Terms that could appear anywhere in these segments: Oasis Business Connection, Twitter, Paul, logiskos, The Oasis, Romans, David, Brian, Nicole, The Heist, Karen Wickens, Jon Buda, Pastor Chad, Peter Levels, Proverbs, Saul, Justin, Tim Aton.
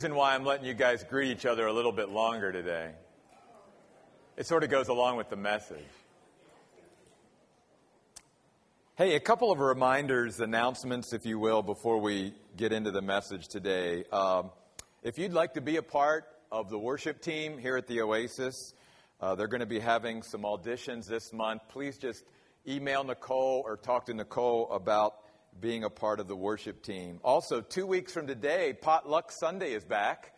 Reason why I'm letting you guys greet each other a little bit longer today. It sort of goes along with the message. Hey, a couple of reminders, announcements, if you will, before we get into the message today. If you'd like to be a part of the worship team here at the Oasis, they're going to be having some auditions this month. Please just email Nicole or talk to Nicole about being a part of the worship team. Also, 2 weeks from today, Potluck Sunday is back.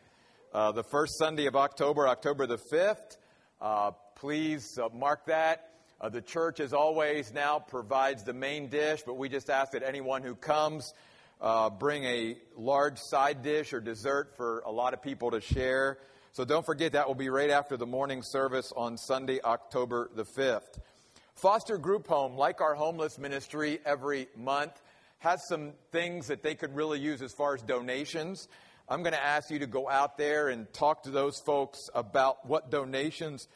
The first Sunday of October, October the 5th. Please mark that. The church, as always, now provides the main dish, but we just ask that anyone who comes bring a large side dish or dessert for a lot of people to share. So don't forget, that will be right after the morning service on Sunday, October the 5th. Foster Group Home, like our homeless ministry every month, has some things that they could really use as far as donations. I'm going to ask you to go out there and talk to those folks about what donations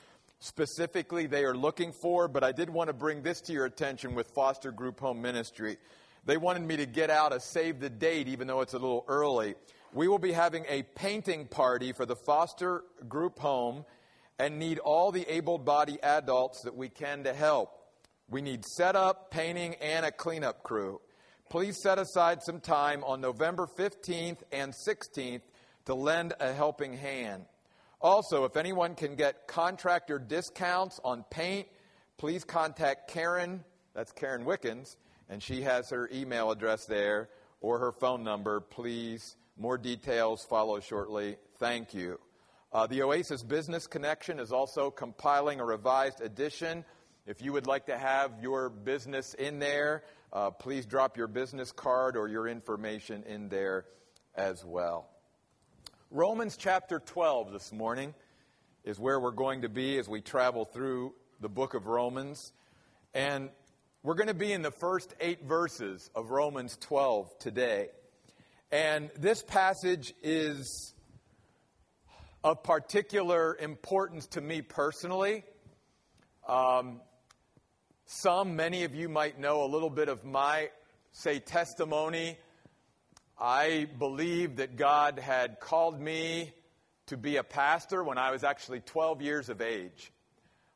specifically they are looking for. But I did want to bring this to your attention with Foster Group Home Ministry. They wanted me to get out a save the date, even though it's a little early. We will be having a painting party for the Foster Group Home and need all the able-bodied adults that we can to help. We need setup, painting, and a cleanup crew. Please set aside some time on November 15th and 16th to lend a helping hand. Also, if anyone can get contractor discounts on paint, please contact Karen, that's Karen Wickens, and she has her email address there or her phone number, please. More details follow shortly. Thank you. The Oasis Business Connection is also compiling a revised edition. If you would like to have your business in there, please drop your business card or your information in there as well. Romans chapter 12 this morning is where we're going to be as we travel through the book of Romans. And we're going to be in the first 8 verses of Romans 12 today. And this passage is of particular importance to me personally. Many of you might know a little bit of my, testimony. I believed that God had called me to be a pastor when I was actually 12 years of age.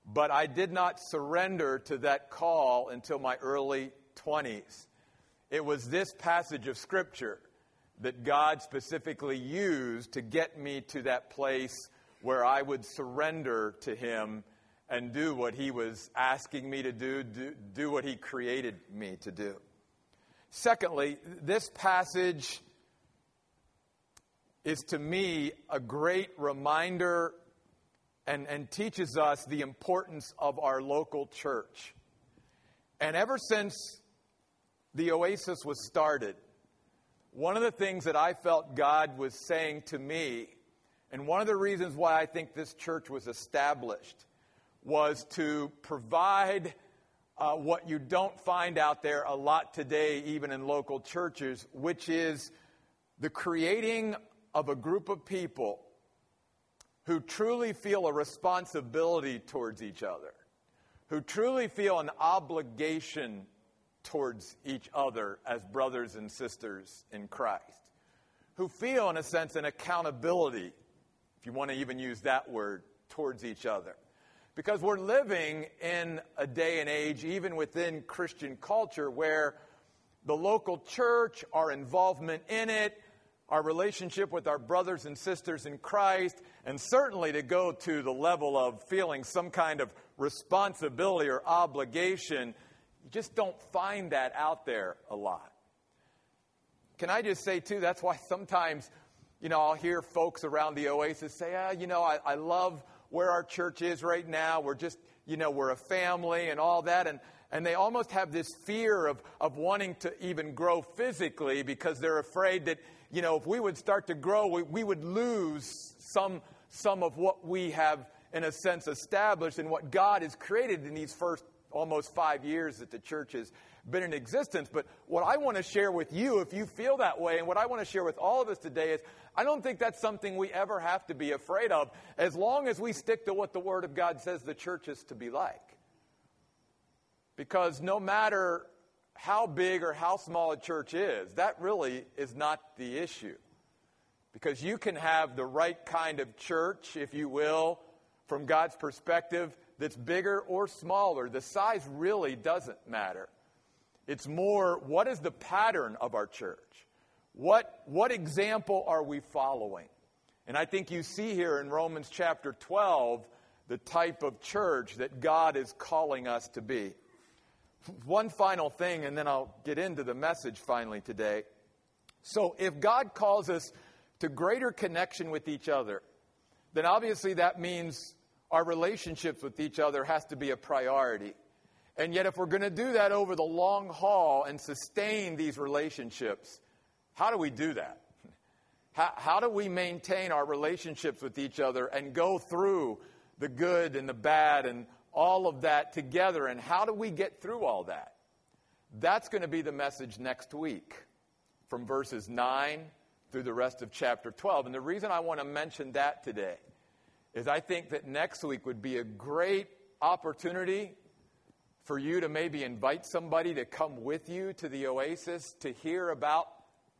But I did not surrender to that call until my early 20s. It was this passage of Scripture that God specifically used to get me to that place where I would surrender to Him and do what He was asking me to do what He created me to do. Secondly, this passage is to me a great reminder and teaches us the importance of our local church. And ever since the Oasis was started, one of the things that I felt God was saying to me, and one of the reasons why I think this church was established, was to provide what you don't find out there a lot today, even in local churches, which is the creating of a group of people who truly feel a responsibility towards each other, who truly feel an obligation towards each other as brothers and sisters in Christ, who feel, in a sense, an accountability, if you want to even use that word, towards each other. Because we're living in a day and age, even within Christian culture, where the local church, our involvement in it, our relationship with our brothers and sisters in Christ, and certainly to go to the level of feeling some kind of responsibility or obligation, you just don't find that out there a lot. Can I just say, too, that's why sometimes, I'll hear folks around the Oasis say, I love where our church is right now. We're just, we're a family and all that. And they almost have this fear of wanting to even grow physically because they're afraid that, if we would start to grow, we would lose some of what we have, in a sense, established and what God has created in these first almost 5 years that the church has been in existence. But what I want to share with you, if you feel that way, and what I want to share with all of us today is, I don't think that's something we ever have to be afraid of, as long as we stick to what the Word of God says the church is to be like. Because no matter how big or how small a church is, that really is not the issue. Because you can have the right kind of church, if you will, from God's perspective, that's bigger or smaller. The size really doesn't matter. It's more, what is the pattern of our church? What example are we following? And I think you see here in Romans chapter 12, the type of church that God is calling us to be. One final thing, and then I'll get into the message finally today. So if God calls us to greater connection with each other, then obviously that means our relationships with each other has to be a priority. And yet if we're going to do that over the long haul and sustain these relationships, how do we do that? How do we maintain our relationships with each other and go through the good and the bad and all of that together? And how do we get through all that? That's going to be the message next week from verses 9 through the rest of chapter 12. And the reason I want to mention that today is I think that next week would be a great opportunity for you to maybe invite somebody to come with you to the Oasis to hear about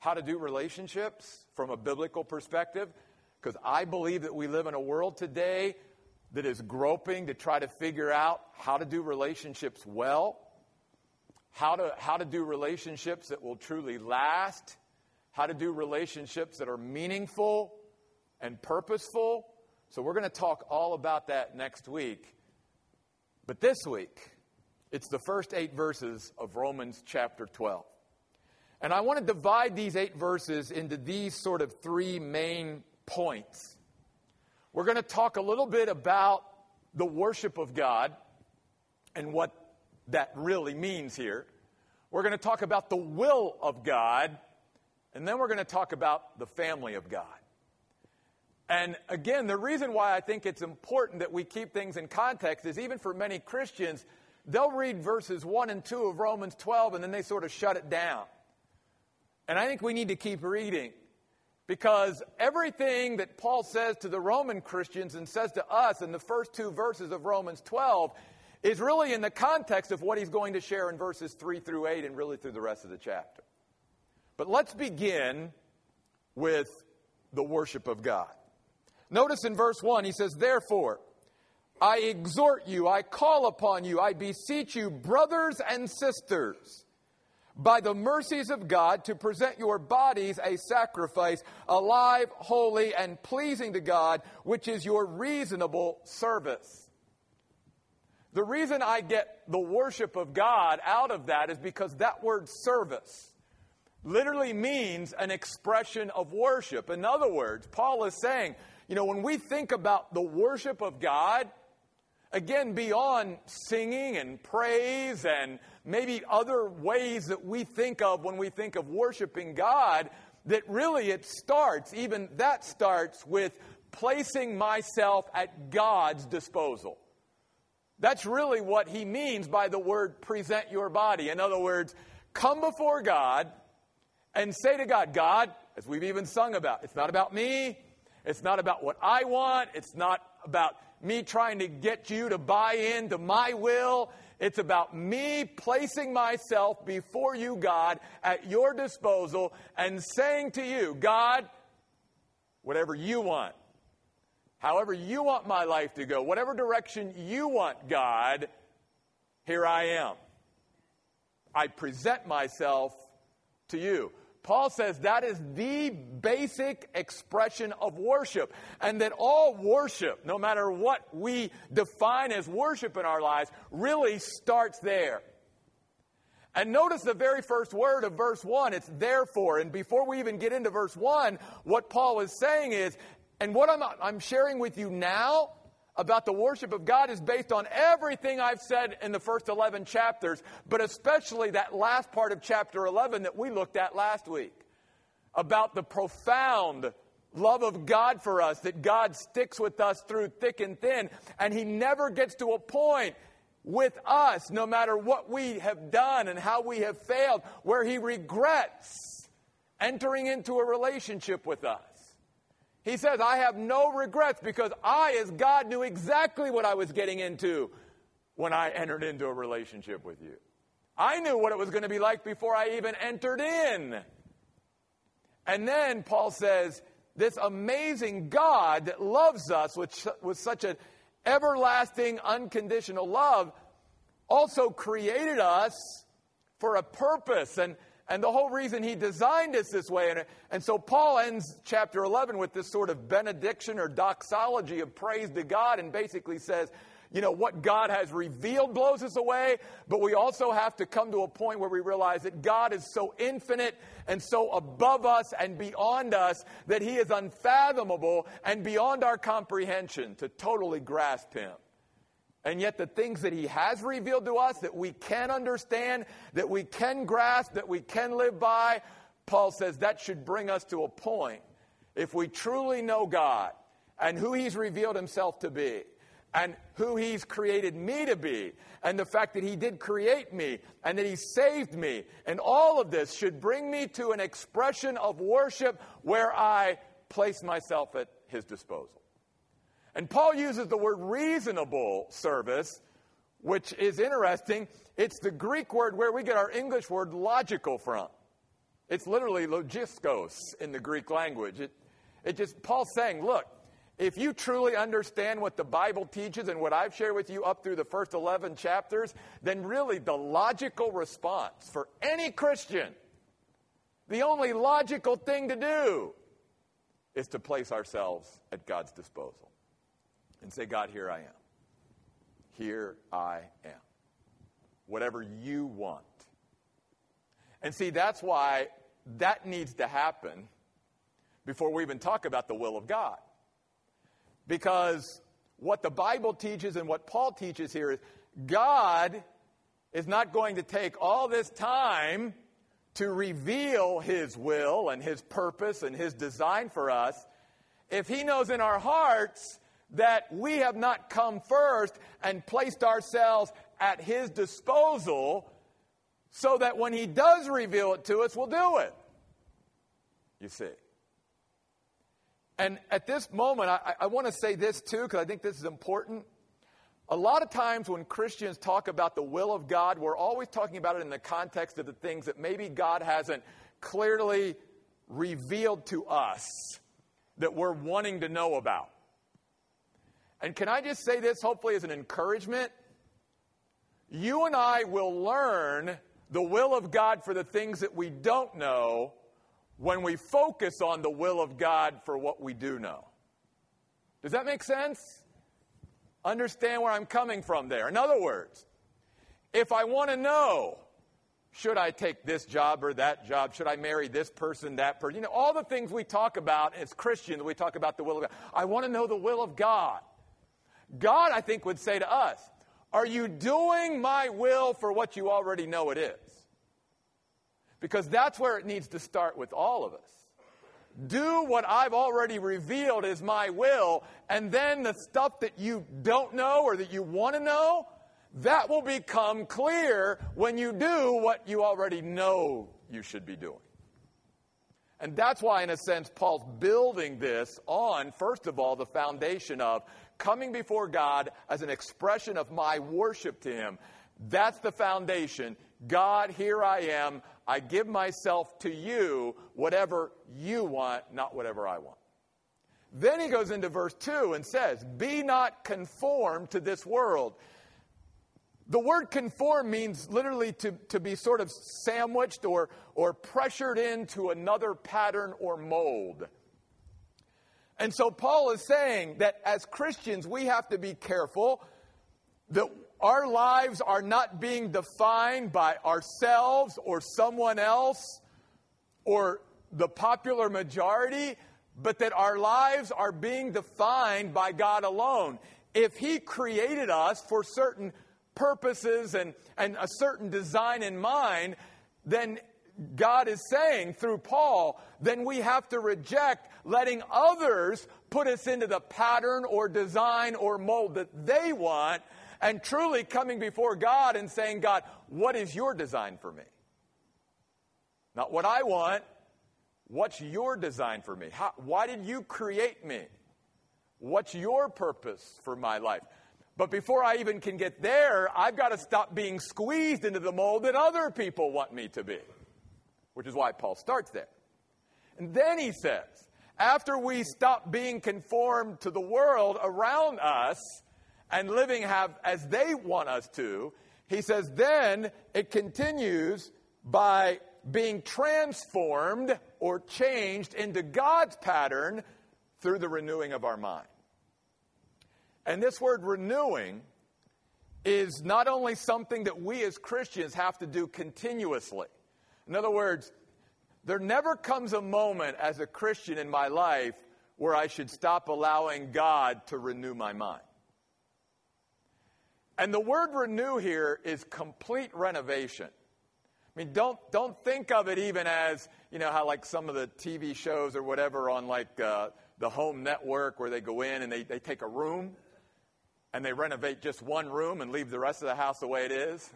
how to do relationships from a biblical perspective, because I believe that we live in a world today that is groping to try to figure out how to do relationships well, how to do relationships that will truly last, how to do relationships that are meaningful and purposeful. So we're going to talk all about that next week. But this week, it's the first 8 verses of Romans chapter 12. And I want to divide these 8 verses into these sort of 3 main points. We're going to talk a little bit about the worship of God and what that really means here. We're going to talk about the will of God, and then we're going to talk about the family of God. And again, the reason why I think it's important that we keep things in context is even for many Christians, they'll read verses 1 and 2 of Romans 12, and then they sort of shut it down. And I think we need to keep reading, because everything that Paul says to the Roman Christians and says to us in the first 2 verses of Romans 12 is really in the context of what he's going to share in verses 3 through 8 and really through the rest of the chapter. But let's begin with the worship of God. Notice in verse 1, he says, "Therefore, I exhort you, I call upon you, I beseech you, brothers and sisters, by the mercies of God, to present your bodies a sacrifice, alive, holy, and pleasing to God, which is your reasonable service." The reason I get the worship of God out of that is because that word service literally means an expression of worship. In other words, Paul is saying, you know, when we think about the worship of God, again, beyond singing and praise and maybe other ways that we think of when we think of worshiping God, that really it starts with placing myself at God's disposal. That's really what he means by the word present your body. In other words, come before God and say to God, God, as we've even sung about, it's not about me, it's not about what I want, it's not about me trying to get you to buy into my will. It's about me placing myself before you, God, at your disposal and saying to you, God, whatever you want, however you want my life to go, whatever direction you want, God, here I am. I present myself to you. Paul says that is the basic expression of worship, and that all worship, no matter what we define as worship in our lives, really starts there. And notice the very first word of verse 1, it's therefore. And before we even get into verse 1, what Paul is saying is, and what I'm sharing with you now about the worship of God is based on everything I've said in the first 11 chapters, but especially that last part of chapter 11 that we looked at last week, about the profound love of God for us, that God sticks with us through thick and thin, and he never gets to a point with us, no matter what we have done and how we have failed, where he regrets entering into a relationship with us. He says, I have no regrets, because I, as God, knew exactly what I was getting into when I entered into a relationship with you. I knew what it was going to be like before I even entered in. And then Paul says, this amazing God that loves us with such an everlasting, unconditional love also created us for a purpose. And the whole reason he designed us this way. And so Paul ends chapter 11 with this sort of benediction or doxology of praise to God, and basically says, you know, what God has revealed blows us away, but we also have to come to a point where we realize that God is so infinite and so above us and beyond us that he is unfathomable and beyond our comprehension to totally grasp him. And yet the things that he has revealed to us that we can understand, that we can grasp, that we can live by, Paul says that should bring us to a point, if we truly know God and who he's revealed himself to be, and who he's created me to be, and the fact that he did create me, and that he saved me, and all of this should bring me to an expression of worship where I place myself at his disposal. And Paul uses the word reasonable service, which is interesting. It's the Greek word where we get our English word logical from. It's literally logiskos in the Greek language. Paul's saying, look, if you truly understand what the Bible teaches and what I've shared with you up through the first 11 chapters, then really the logical response for any Christian, the only logical thing to do, is to place ourselves at God's disposal and say, God, here I am. Here I am. Whatever you want. And see, that's why that needs to happen before we even talk about the will of God. Because what the Bible teaches and what Paul teaches here is God is not going to take all this time to reveal his will and his purpose and his design for us if he knows in our hearts that we have not come first and placed ourselves at his disposal so that when he does reveal it to us, we'll do it. You see. And at this moment, I want to say this too, because I think this is important. A lot of times when Christians talk about the will of God, we're always talking about it in the context of the things that maybe God hasn't clearly revealed to us that we're wanting to know about. And can I just say this, hopefully as an encouragement? You and I will learn the will of God for the things that we don't know when we focus on the will of God for what we do know. Does that make sense? Understand where I'm coming from there. In other words, if I want to know, should I take this job or that job? Should I marry this person, that person? You know, all the things we talk about as Christians, we talk about the will of God. I want to know the will of God. God, I think, would say to us, are you doing my will for what you already know it is? Because that's where it needs to start with all of us. Do what I've already revealed is my will, and then the stuff that you don't know or that you want to know, that will become clear when you do what you already know you should be doing. And that's why, in a sense, Paul's building this on, first of all, the foundation of coming before God as an expression of my worship to him. That's the foundation. God, here I am. I give myself to you, whatever you want, not whatever I want. Then he goes into verse 2 and says, be not conformed to this world. The word conform means literally to be sort of sandwiched or pressured into another pattern or mold. And so Paul is saying that as Christians, we have to be careful that our lives are not being defined by ourselves or someone else or the popular majority, but that our lives are being defined by God alone. If he created us for certain purposes and a certain design in mind, then God is saying through Paul, then we have to reject letting others put us into the pattern or design or mold that they want, and truly coming before God and saying, God, what is your design for me? Not what I want. What's your design for me? Why did you create me? What's your purpose for my life? But before I even can get there, I've got to stop being squeezed into the mold that other people want me to be, which is why Paul starts there. And then he says, After we stop being conformed to the world around us and living as they want us to, he says, then it continues by being transformed or changed into God's pattern through the renewing of our mind. And this word renewing is not only something that we as Christians have to do continuously. In other words, there never comes a moment as a Christian in my life where I should stop allowing God to renew my mind. And the word renew here is complete renovation. I mean, don't think of it even as, you know, how like some of the TV shows or whatever on like the Home Network where they go in and they take a room and they renovate just one room and leave the rest of the house the way it is.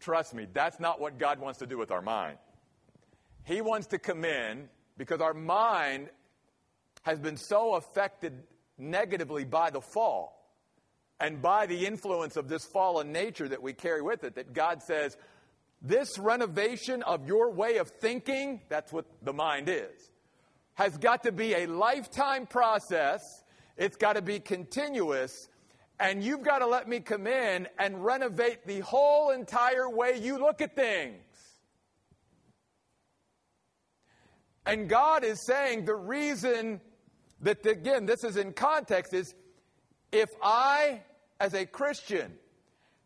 Trust me, that's not what God wants to do with our mind. He wants to come in because our mind has been so affected negatively by the fall and by the influence of this fallen nature that we carry with it that God says, this renovation of your way of thinking, that's what the mind is, has got to be a lifetime process. It's got to be continuous. And you've got to let me come in and renovate the whole entire way you look at things. And God is saying the reason that, again, this is in context, is if I, as a Christian,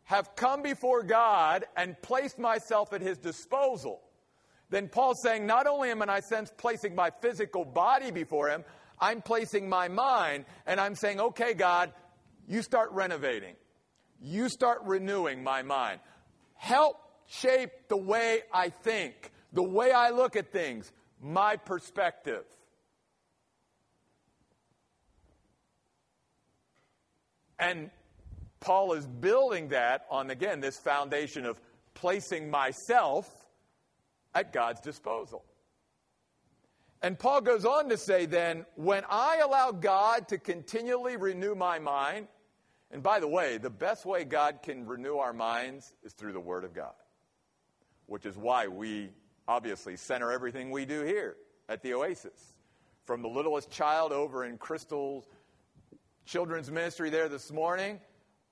have come before God and placed myself at his disposal, then Paul's saying, not only am I placing my physical body before him, I'm placing my mind, and I'm saying, okay, God, you start renovating. You start renewing my mind. Help shape the way I think, the way I look at things, my perspective. And Paul is building that on, again, this foundation of placing myself at God's disposal. And Paul goes on to say then, when I allow God to continually renew my mind, and by the way, the best way God can renew our minds is through the Word of God, which is why we obviously center everything we do here at the Oasis. From the littlest child over in Crystal's children's ministry there this morning,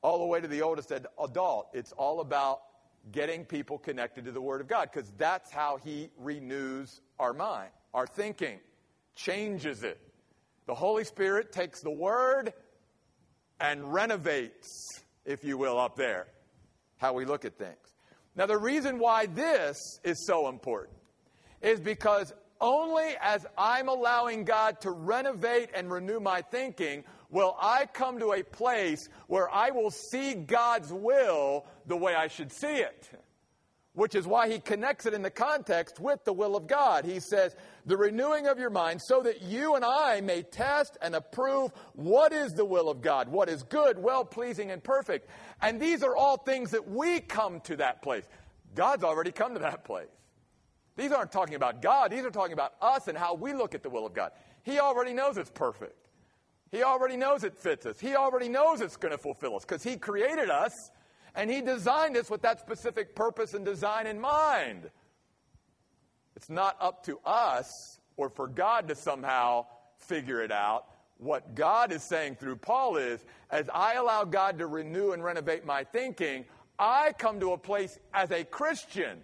all the way to the oldest adult, it's all about getting people connected to the Word of God, because that's how he renews our mind, our thinking, changes it. The Holy Spirit takes the Word and renovates, if you will, up there, how we look at things. Now, the reason why this is so important is because only as I'm allowing God to renovate and renew my thinking will I come to a place where I will see God's will the way I should see it, which is why he connects it in the context with the will of God. He says, the renewing of your mind so that you and I may test and approve what is the will of God, what is good, well-pleasing, and perfect. And these are all things that we come to that place. God's already come to that place. These aren't talking about God. These are talking about us and how we look at the will of God. He already knows it's perfect. He already knows it fits us. He already knows it's going to fulfill us because he created us and he designed us with that specific purpose and design in mind. It's not up to us or for God to somehow figure it out. What God is saying through Paul is, as I allow God to renew and renovate my thinking, I come to a place as a Christian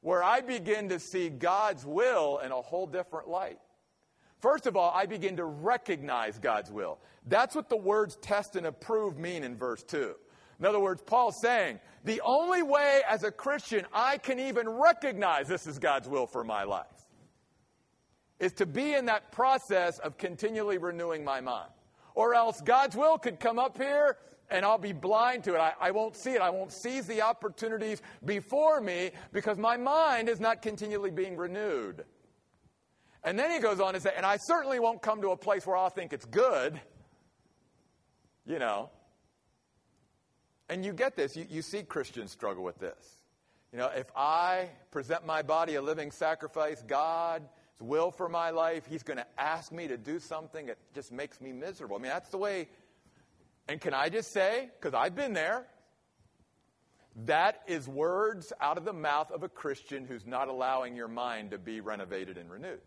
where I begin to see God's will in a whole different light. First of all, I begin to recognize God's will. That's what the words test and approve mean in verse 2. In other words, Paul's saying, the only way as a Christian I can even recognize this is God's will for my life is to be in that process of continually renewing my mind. Or else God's will could come up here and I'll be blind to it. I won't see it. I won't seize the opportunities before me because my mind is not continually being renewed. And then he goes on to say, and I certainly won't come to a place where I'll think it's good, you know. And you get this. You see Christians struggle with this. You know, if I present my body a living sacrifice, God's will for my life, he's going to ask me to do something that just makes me miserable. I mean, that's the way. And can I just say, because I've been there, that is words out of the mouth of a Christian who's not allowing your mind to be renovated and renewed.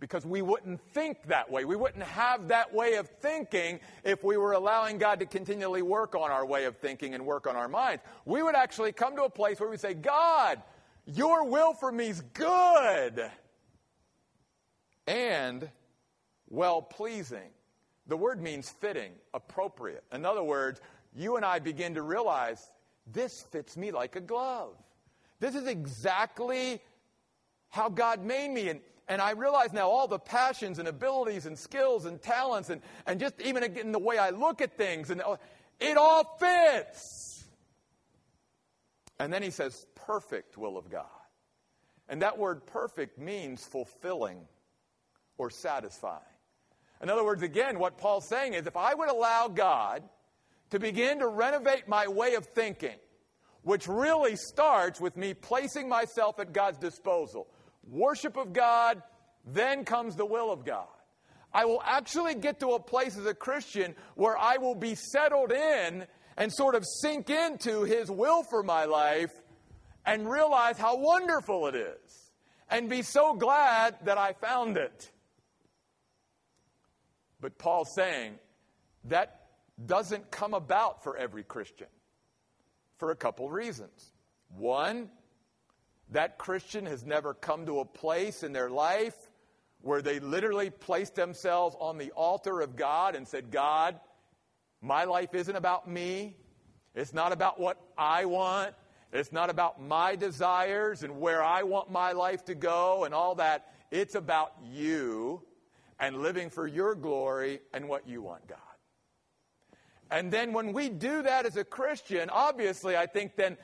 because we wouldn't think that way. We wouldn't have that way of thinking if we were allowing God to continually work on our way of thinking and work on our minds. We would actually come to a place where we say, God, your will for me is good and well-pleasing. The word means fitting, appropriate. In other words, you and I begin to realize this fits me like a glove. This is exactly how God made me. And I realize now all the passions and abilities and skills and talents and just even again the way I look at things, and it all fits. And then he says, perfect will of God. And that word perfect means fulfilling or satisfying. In other words, again, what Paul's saying is if I would allow God to begin to renovate my way of thinking, which really starts with me placing myself at God's disposal. Worship of God, then comes the will of God. I will actually get to a place as a Christian where I will be settled in and sort of sink into His will for my life and realize how wonderful it is and be so glad that I found it. But Paul's saying that doesn't come about for every Christian for a couple reasons. One, that Christian has never come to a place in their life where they literally placed themselves on the altar of God and said, God, my life isn't about me. It's not about what I want. It's not about my desires and where I want my life to go and all that. It's about you and living for your glory and what you want, God. And then when we do that as a Christian, obviously, I think then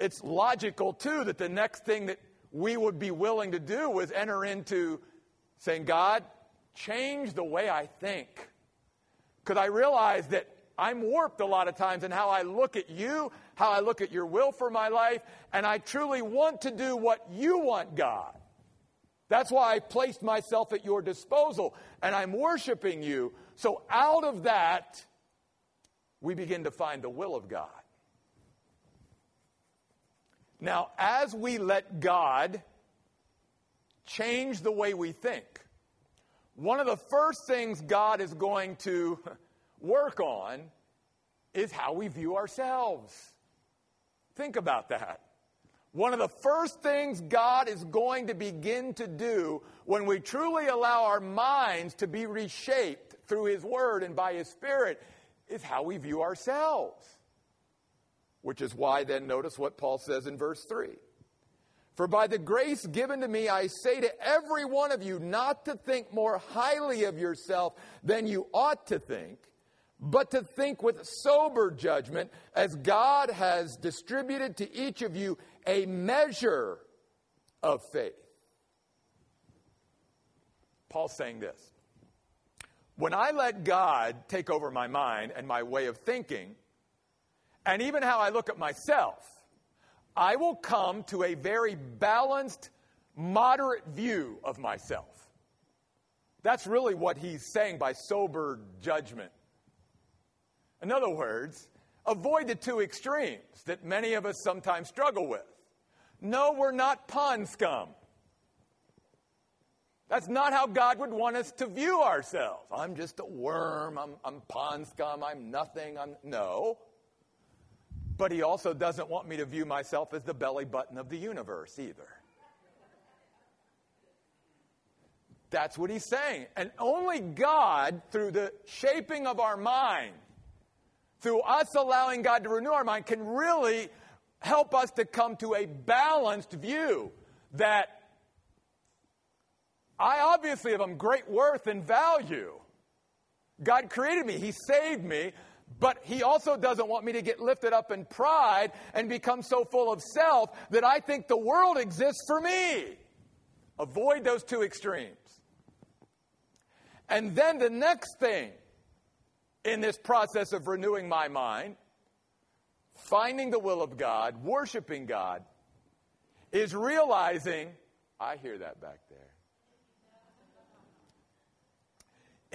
it's logical, too, that the next thing that we would be willing to do was enter into saying, God, change the way I think. Because I realize that I'm warped a lot of times in how I look at you, how I look at your will for my life, and I truly want to do what you want, God. That's why I placed myself at your disposal, and I'm worshiping you. So out of that, we begin to find the will of God. Now, as we let God change the way we think, one of the first things God is going to work on is how we view ourselves. Think about that. One of the first things God is going to begin to do when we truly allow our minds to be reshaped through His Word and by His Spirit is how we view ourselves. Which is why then notice what Paul says in verse 3. For by the grace given to me, I say to every one of you not to think more highly of yourself than you ought to think, but to think with sober judgment, as God has distributed to each of you a measure of faith. Paul's saying this. When I let God take over my mind and my way of thinking, and even how I look at myself, I will come to a very balanced, moderate view of myself. That's really what he's saying by sober judgment. In other words, avoid the two extremes that many of us sometimes struggle with. No, we're not pond scum. That's not how God would want us to view ourselves. I'm just a worm. I'm pond scum. I'm nothing. No. But he also doesn't want me to view myself as the belly button of the universe either. That's what he's saying. And only God, through the shaping of our mind, through us allowing God to renew our mind, can really help us to come to a balanced view that I obviously am great worth and value. God created me. He saved me. But he also doesn't want me to get lifted up in pride and become so full of self that I think the world exists for me. Avoid those two extremes. And then the next thing in this process of renewing my mind, finding the will of God, worshiping God, is realizing, I hear that back there,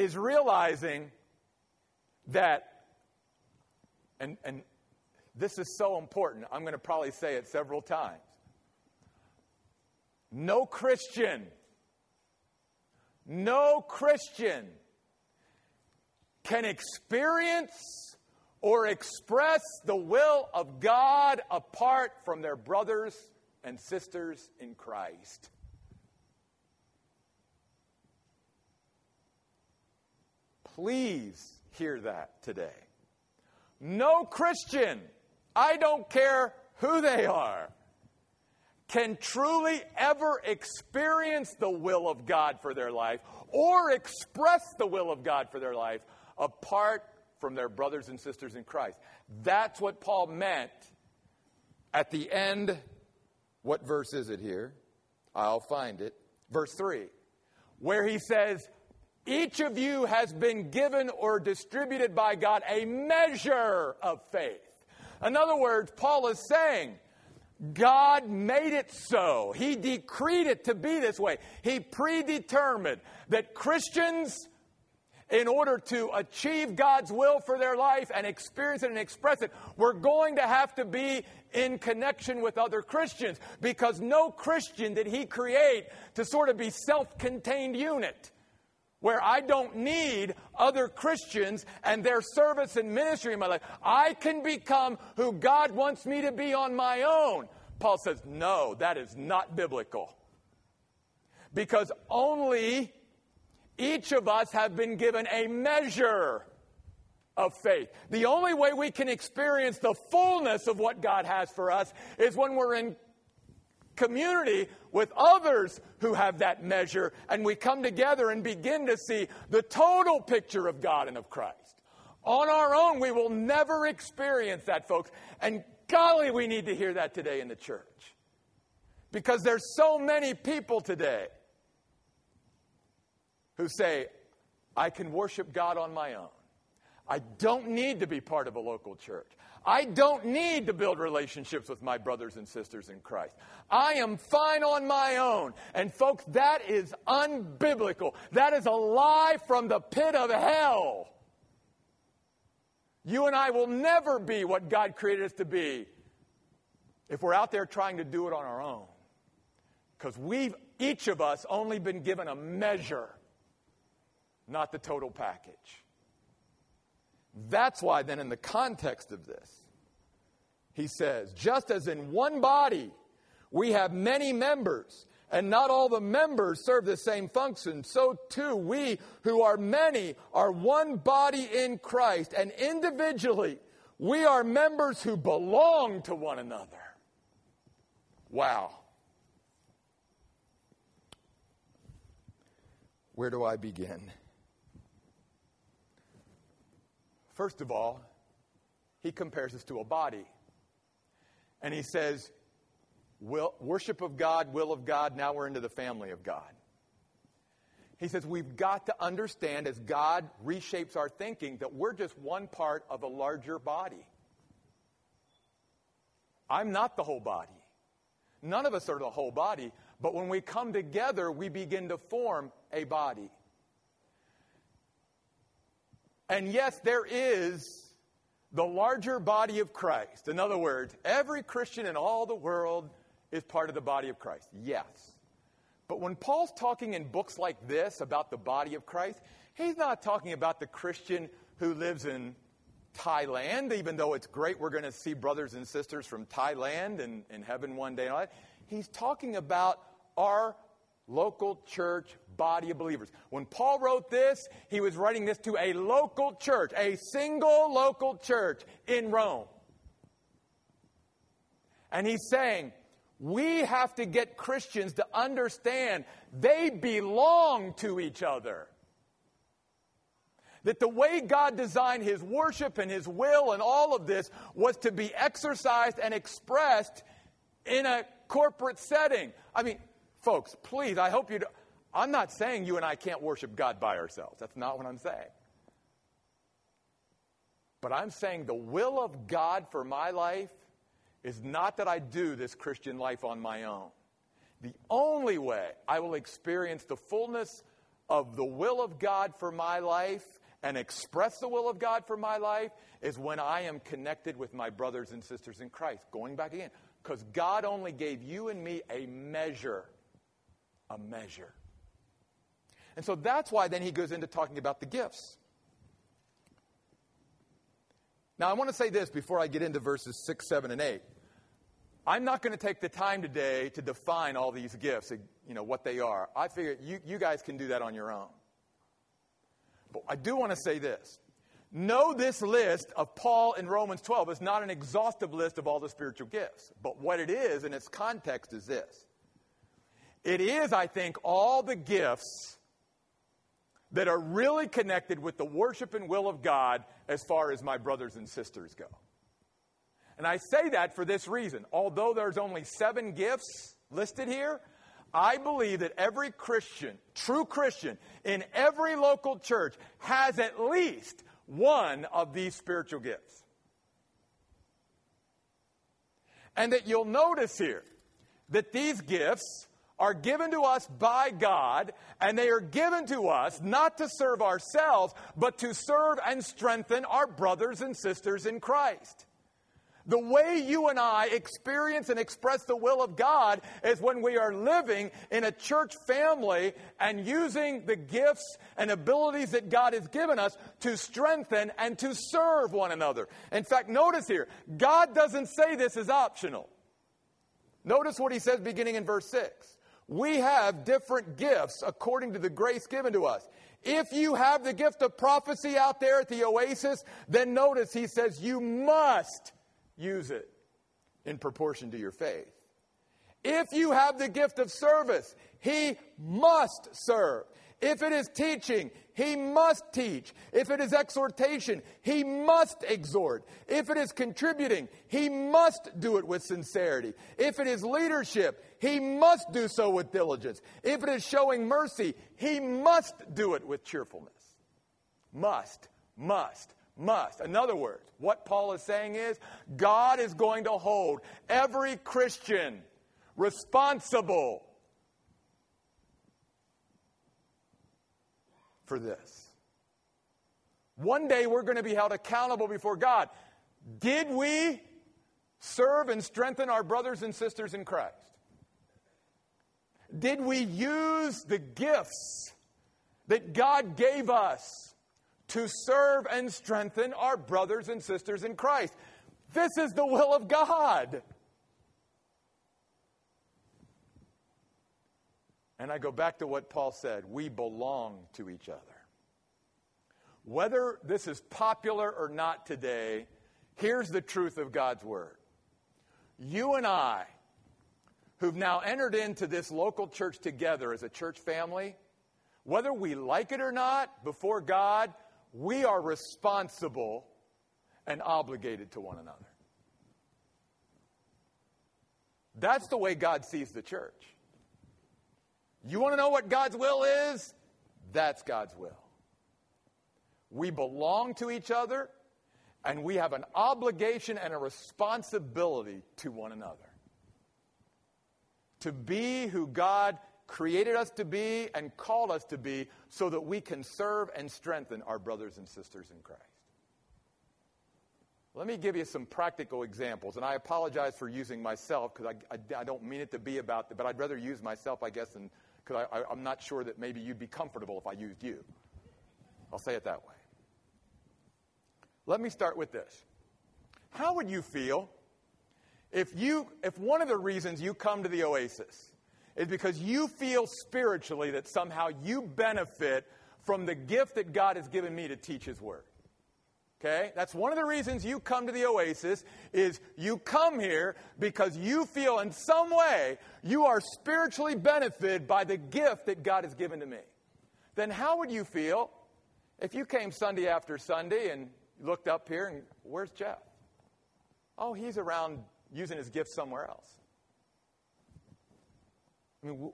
is realizing that, and this is so important, I'm going to probably say it several times. No Christian no Christian can experience or express the will of God apart from their brothers and sisters in Christ. Please hear that today. No Christian, I don't care who they are, can truly ever experience the will of God for their life or express the will of God for their life apart from their brothers and sisters in Christ. That's what Paul meant at the end. What verse is it here? I'll find it. Verse 3, where he says, each of you has been given or distributed by God a measure of faith. In other words, Paul is saying, God made it so. He decreed it to be this way. He predetermined that Christians, in order to achieve God's will for their life and experience it and express it, we're going to have to be in connection with other Christians, because no Christian did he create to sort of be self-contained unit where I don't need other Christians and their service and ministry in my life. I can become who God wants me to be on my own. Paul says, no, that is not biblical, because only each of us have been given a measure of faith. The only way we can experience the fullness of what God has for us is when we're in community with others who have that measure, and we come together and begin to see the total picture of God and of Christ. On our own, we will never experience that, folks. And golly, we need to hear that today in the church, because there's so many people today who say, I can worship God on my own. I don't need to be part of a local church. I don't need to build relationships with my brothers and sisters in Christ. I am fine on my own. And folks, that is unbiblical. That is a lie from the pit of hell. You and I will never be what God created us to be if we're out there trying to do it on our own, because we've, each of us, only been given a measure, not the total package. That's why then in the context of this, he says, just as in one body we have many members, and not all the members serve the same function, so too we who are many are one body in Christ, and individually we are members who belong to one another. Wow. Where do I begin? First of all, he compares us to a body. And he says, worship of God, will of God, now we're into the family of God. He says, we've got to understand as God reshapes our thinking that we're just one part of a larger body. I'm not the whole body. None of us are the whole body. But when we come together, we begin to form a body. And yes, there is the larger body of Christ. In other words, every Christian in all the world is part of the body of Christ. Yes. But when Paul's talking in books like this about the body of Christ, he's not talking about the Christian who lives in Thailand, even though it's great we're going to see brothers and sisters from Thailand in heaven one day and all that. He's talking about our local church body of believers. When Paul wrote this, he was writing this to a local church, a single local church in Rome. And he's saying, we have to get Christians to understand they belong to each other. That the way God designed his worship and his will and all of this was to be exercised and expressed in a corporate setting. I mean, folks, please, I hope you don't. I'm not saying you and I can't worship God by ourselves. That's not what I'm saying. But I'm saying the will of God for my life is not that I do this Christian life on my own. The only way I will experience the fullness of the will of God for my life and express the will of God for my life is when I am connected with my brothers and sisters in Christ. Going back again, because God only gave you and me a measure. And so that's why then he goes into talking about the gifts. Now, I want to say this before I get into verses 6, 7, and 8. I'm not going to take the time today to define all these gifts, you know, what they are. I figure you guys can do that on your own. But I do want to say this. Know this list of Paul in Romans 12 is not an exhaustive list of all the spiritual gifts. But what it is in its context is this. It is, I think, all the gifts that are really connected with the worship and will of God as far as my brothers and sisters go. And I say that for this reason. Although there's only 7 gifts listed here, I believe that every Christian, true Christian, in every local church has at least one of these spiritual gifts. And that you'll notice here that these gifts are given to us by God, and they are given to us not to serve ourselves, but to serve and strengthen our brothers and sisters in Christ. The way you and I experience and express the will of God is when we are living in a church family and using the gifts and abilities that God has given us to strengthen and to serve one another. In fact, notice here, God doesn't say this is optional. Notice what he says beginning in verse 6. We have different gifts according to the grace given to us. If you have the gift of prophecy out there at the Oasis, then notice he says you must use it in proportion to your faith. If you have the gift of service, he must serve. If it is teaching, he must teach. If it is exhortation, he must exhort. If it is contributing, he must do it with sincerity. If it is leadership, he must do so with diligence. If it is showing mercy, he must do it with cheerfulness. Must. In other words, what Paul is saying is God is going to hold every Christian responsible for this. One day we're going to be held accountable before God. Did we serve and strengthen our brothers and sisters in Christ? Did we use the gifts that God gave us to serve and strengthen our brothers and sisters in Christ? This is the will of God. And I go back to what Paul said. We belong to each other. Whether this is popular or not today, here's the truth of God's word. You and I, who've now entered into this local church together as a church family, whether we like it or not, before God, we are responsible and obligated to one another. That's the way God sees the church. You want to know what God's will is? That's God's will. We belong to each other, and we have an obligation and a responsibility to one another. To be who God created us to be and called us to be so that we can serve and strengthen our brothers and sisters in Christ. Let me give you some practical examples, and I apologize for using myself because I don't mean it to be about that, but I'd rather use myself, I guess, because I'm not sure that maybe you'd be comfortable if I used you. I'll say it that way. Let me start with this. How would you feel if one of the reasons you come to the Oasis is because you feel spiritually that somehow you benefit from the gift that God has given me to teach his word? Okay, that's one of the reasons you come to the Oasis, is you come here because you feel in some way you are spiritually benefited by the gift that God has given to me. Then how would you feel if you came Sunday after Sunday and looked up here and, where's Jeff? Oh, he's around using his gift somewhere else. I mean,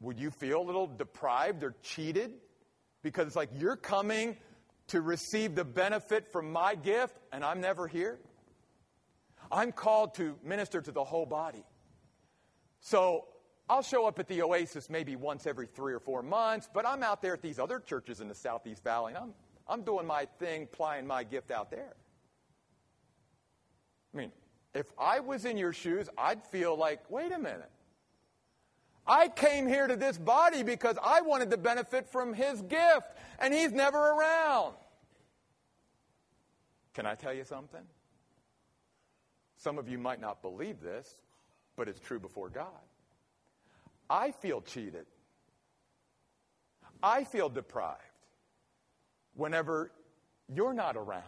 would you feel a little deprived or cheated? Because it's like you're coming to receive the benefit from my gift, and I'm never here? I'm called to minister to the whole body. So I'll show up at the Oasis maybe once every 3 or 4 months, but I'm out there at these other churches in the Southeast Valley, and I'm doing my thing, plying my gift out there. I mean, if I was in your shoes, I'd feel like, wait a minute. I came here to this body because I wanted to benefit from his gift, and he's never around. Can I tell you something? Some of you might not believe this, but it's true before God. I feel cheated. I feel deprived whenever you're not around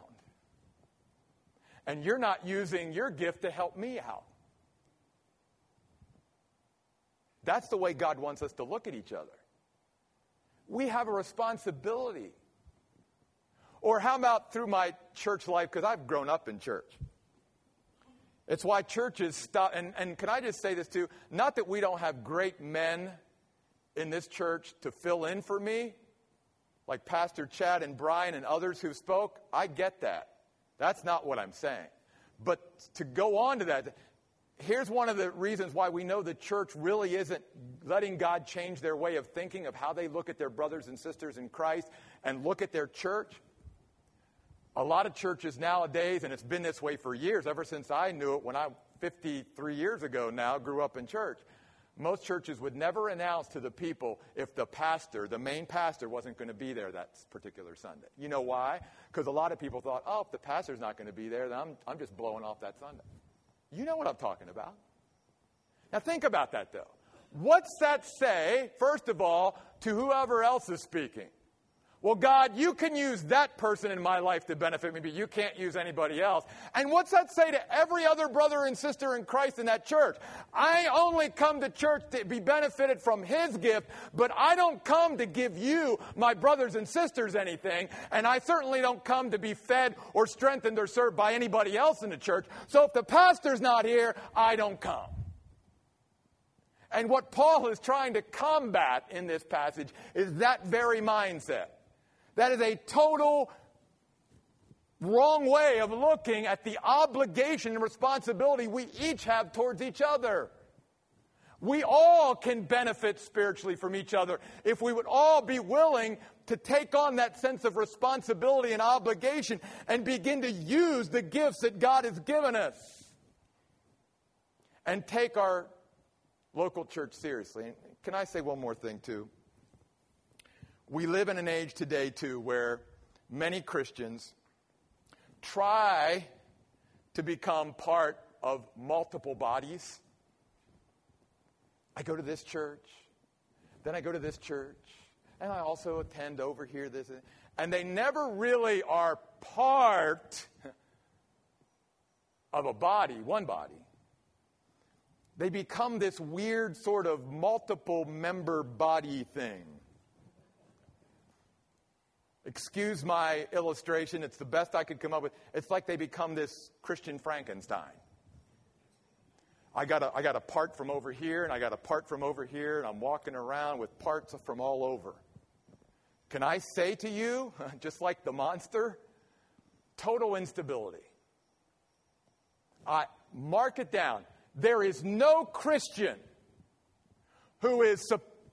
and you're not using your gift to help me out. That's the way God wants us to look at each other. We have a responsibility. Or how about through my church life, because I've grown up in church. It's why churches stop, and can I just say this too? Not that we don't have great men in this church to fill in for me, like Pastor Chad and Brian and others who spoke. I get that. That's not what I'm saying. But to go on to that, here's one of the reasons why we know the church really isn't letting God change their way of thinking of how they look at their brothers and sisters in Christ and look at their church. A lot of churches nowadays, and it's been this way for years, ever since I knew it when I, 53 years ago now, grew up in church. Most churches would never announce to the people if the pastor, the main pastor, wasn't going to be there that particular Sunday. You know why? Because a lot of people thought, oh, if the pastor's not going to be there, then I'm just blowing off that Sunday. You know what I'm talking about. Now think about that, though. What's that say, first of all, to whoever else is speaking? Well, God, you can use that person in my life to benefit me, but you can't use anybody else. And what's that say to every other brother and sister in Christ in that church? I only come to church to be benefited from his gift, but I don't come to give you, my brothers and sisters, anything. And I certainly don't come to be fed or strengthened or served by anybody else in the church. So if the pastor's not here, I don't come. And what Paul is trying to combat in this passage is that very mindset. That is a total wrong way of looking at the obligation and responsibility we each have towards each other. We all can benefit spiritually from each other if we would all be willing to take on that sense of responsibility and obligation and begin to use the gifts that God has given us and take our local church seriously. And can I say one more thing, too? We live in an age today, too, where many Christians try to become part of multiple bodies. I go to this church, then I go to this church, and I also attend over here. This, and they never really are part of a body, one body. They become this weird sort of multiple member body thing. Excuse my illustration. It's the best I could come up with. It's like they become this Christian Frankenstein. I got a part from over here, and I got a part from over here, and I'm walking around with parts from all over. Can I say to you, just like the monster, total instability. I mark it down. There is no Christian who is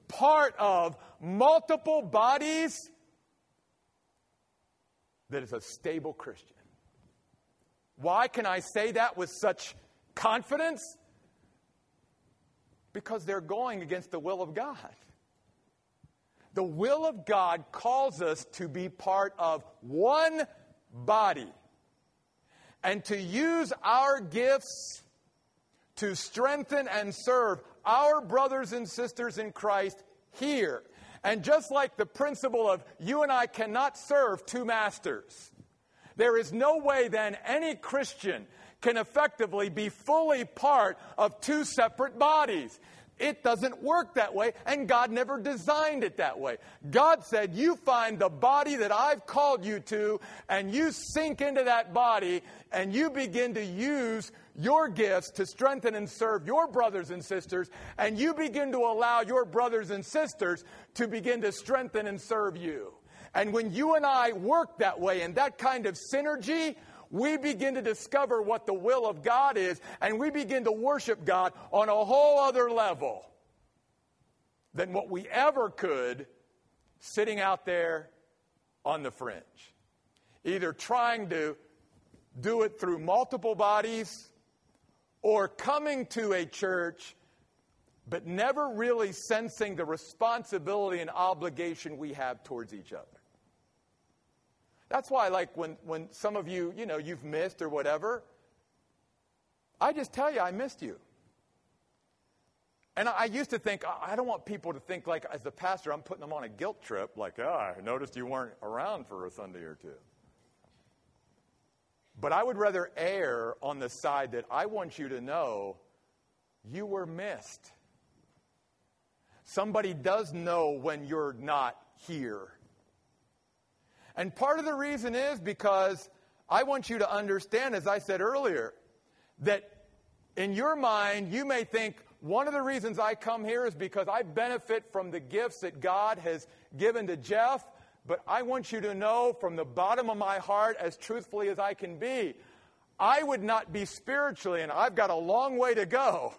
part of multiple bodies that is a stable Christian. Why can I say that with such confidence? Because they're going against the will of God. The will of God calls us to be part of one body and to use our gifts to strengthen and serve our brothers and sisters in Christ here. And just like the principle of you and I cannot serve two masters, there is no way then any Christian can effectively be fully part of two separate bodies. It doesn't work that way, and God never designed it that way. God said, you find the body that I've called you to, and you sink into that body, and you begin to use your gifts to strengthen and serve your brothers and sisters, and you begin to allow your brothers and sisters to begin to strengthen and serve you. And when you and I work that way in that kind of synergy, we begin to discover what the will of God is, and we begin to worship God on a whole other level than what we ever could sitting out there on the fringe, either trying to do it through multiple bodies or coming to a church but never really sensing the responsibility and obligation we have towards each other. That's why, like, when some of you, you know, you've missed or whatever, I just tell you, I missed you. And I used to think, I don't want people to think, like, as the pastor, I'm putting them on a guilt trip, like, I noticed you weren't around for a Sunday or two. But I would rather err on the side that I want you to know you were missed. Somebody does know when you're not here. And part of the reason is because I want you to understand, as I said earlier, that in your mind, you may think, one of the reasons I come here is because I benefit from the gifts that God has given to Jeff, but I want you to know from the bottom of my heart, as truthfully as I can be, I would not be spiritually, and I've got a long way to go,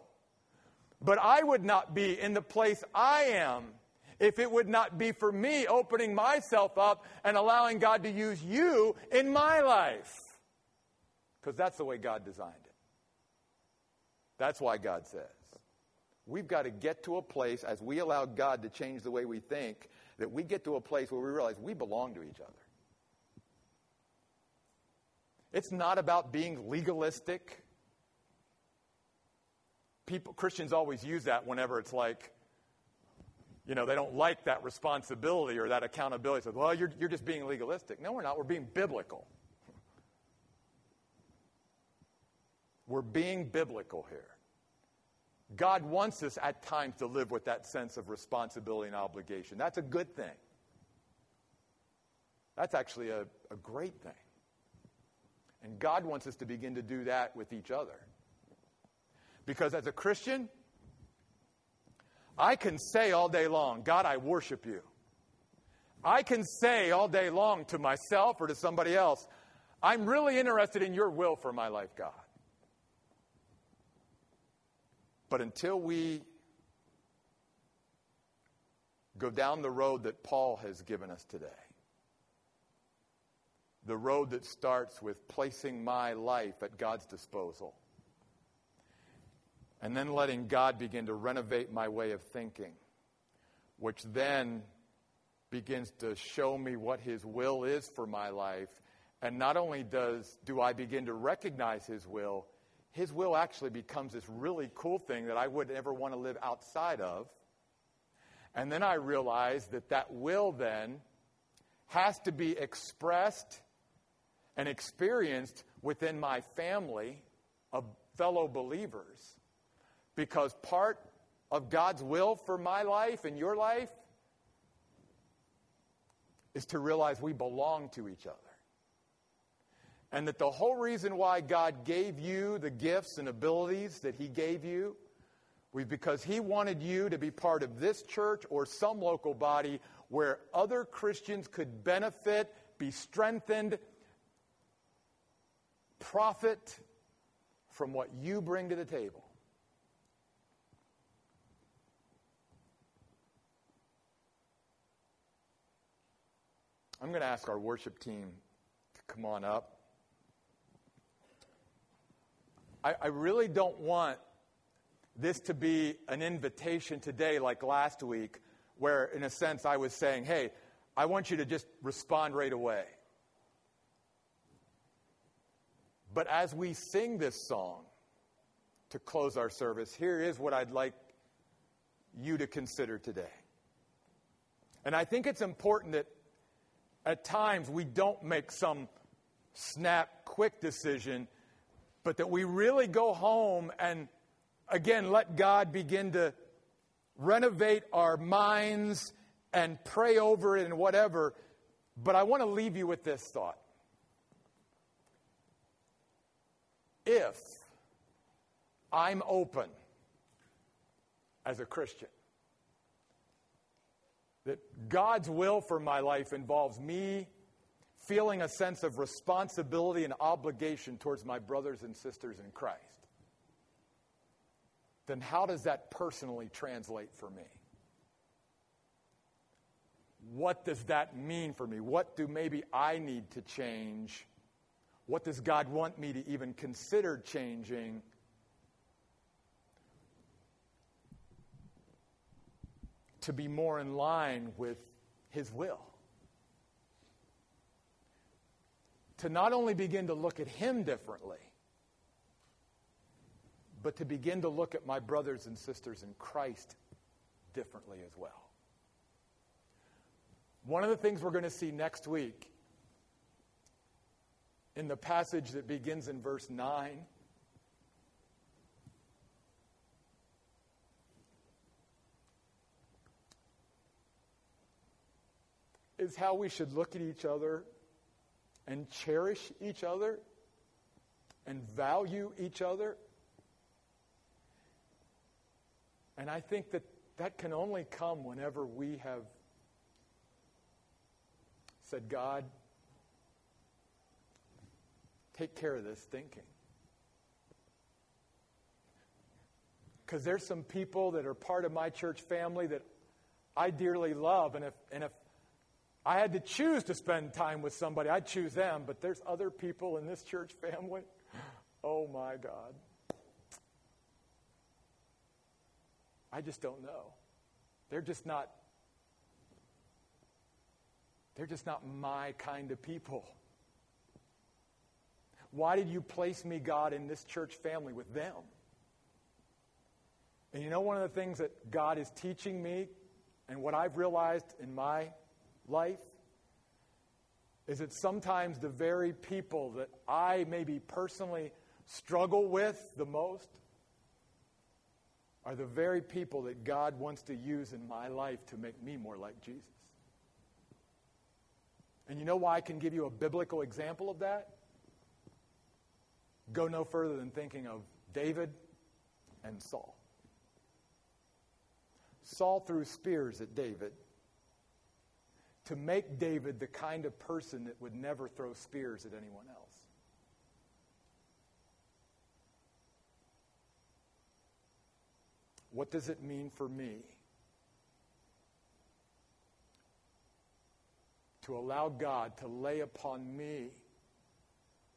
but I would not be in the place I am if it would not be for me opening myself up and allowing God to use you in my life. Because that's the way God designed it. That's why God says, we've got to get to a place, as we allow God to change the way we think, that we get to a place where we realize we belong to each other. It's not about being legalistic. Christians always use that whenever it's like, you know, they don't like that responsibility or that accountability. So, well, you're just being legalistic. No, we're not. We're being biblical. We're being biblical here. God wants us at times to live with that sense of responsibility and obligation. That's a good thing. That's actually a great thing. And God wants us to begin to do that with each other. Because as a Christian, I can say all day long, God, I worship you. I can say all day long to myself or to somebody else, I'm really interested in your will for my life, God. But until we go down the road that Paul has given us today, the road that starts with placing my life at God's disposal, and then letting God begin to renovate my way of thinking, which then begins to show me what his will is for my life, and not only do I begin to recognize his will, his will actually becomes this really cool thing that I would never want to live outside of. And then I realize that will then has to be expressed and experienced within my family of fellow believers. Because part of God's will for my life and your life is to realize we belong to each other. And that the whole reason why God gave you the gifts and abilities that he gave you was because he wanted you to be part of this church or some local body where other Christians could benefit, be strengthened, profit from what you bring to the table. I'm going to ask our worship team to come on up. I really don't want this to be an invitation today like last week where, in a sense, I was saying, hey, I want you to just respond right away. But as we sing this song to close our service, here is what I'd like you to consider today. And I think it's important that at times we don't make some snap, quick decision, but that we really go home and, again, let God begin to renovate our minds and pray over it and whatever. But I want to leave you with this thought. If I'm open as a Christian, that God's will for my life involves me feeling a sense of responsibility and obligation towards my brothers and sisters in Christ, then how does that personally translate for me? What does that mean for me? What do maybe I need to change? What does God want me to even consider changing? to be more in line with His will. To not only begin to look at him differently, but to begin to look at my brothers and sisters in Christ differently as well. One of the things we're going to see next week in the passage that begins in verse 9 is how we should look at each other and cherish each other and value each other. And I think that that can only come whenever we have said, God, take care of this thinking. Because there's some people that are part of my church family that I dearly love, and if I had to choose to spend time with somebody, I'd choose them, but there's other people in this church family. Oh my God. I just don't know. They're just not my kind of people. Why did you place me, God, in this church family with them? And you know, one of the things that God is teaching me and what I've realized in my life is that sometimes the very people that I maybe personally struggle with the most are the very people that God wants to use in my life to make me more like Jesus. And you know why I can give you a biblical example of that? Go no further than thinking of David and Saul. Saul threw spears at David to make David the kind of person that would never throw spears at anyone else. What does it mean for me to allow God to lay upon me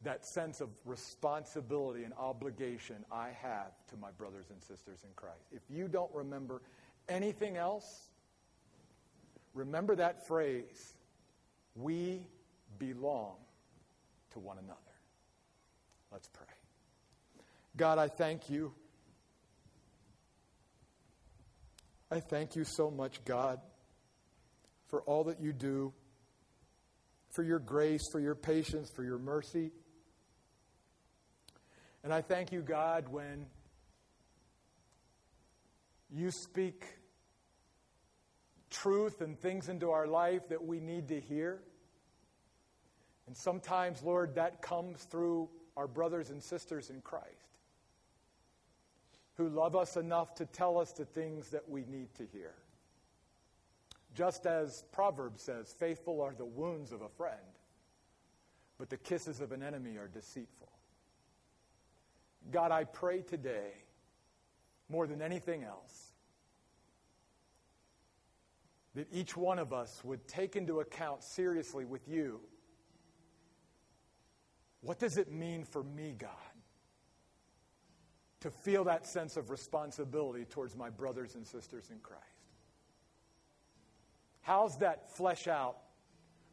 that sense of responsibility and obligation I have to my brothers and sisters in Christ? If you don't remember anything else, remember that phrase, we belong to one another. Let's pray. God, I thank you. I thank you so much, God, for all that you do, for your grace, for your patience, for your mercy. And I thank you, God, when you speak truth and things into our life that we need to hear. And sometimes, Lord, that comes through our brothers and sisters in Christ who love us enough to tell us the things that we need to hear. Just as Proverbs says, faithful are the wounds of a friend, but the kisses of an enemy are deceitful. God, I pray today, more than anything else, that each one of us would take into account seriously with you, what does it mean for me, God, to feel that sense of responsibility towards my brothers and sisters in Christ? How's that flesh out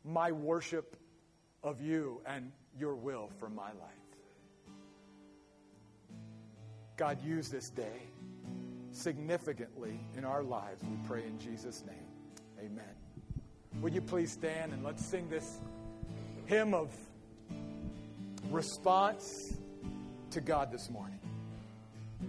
my worship of you and your will for my life? God, use this day significantly in our lives, we pray in Jesus' name. Amen. Would you please stand and let's sing this hymn of response to God this morning.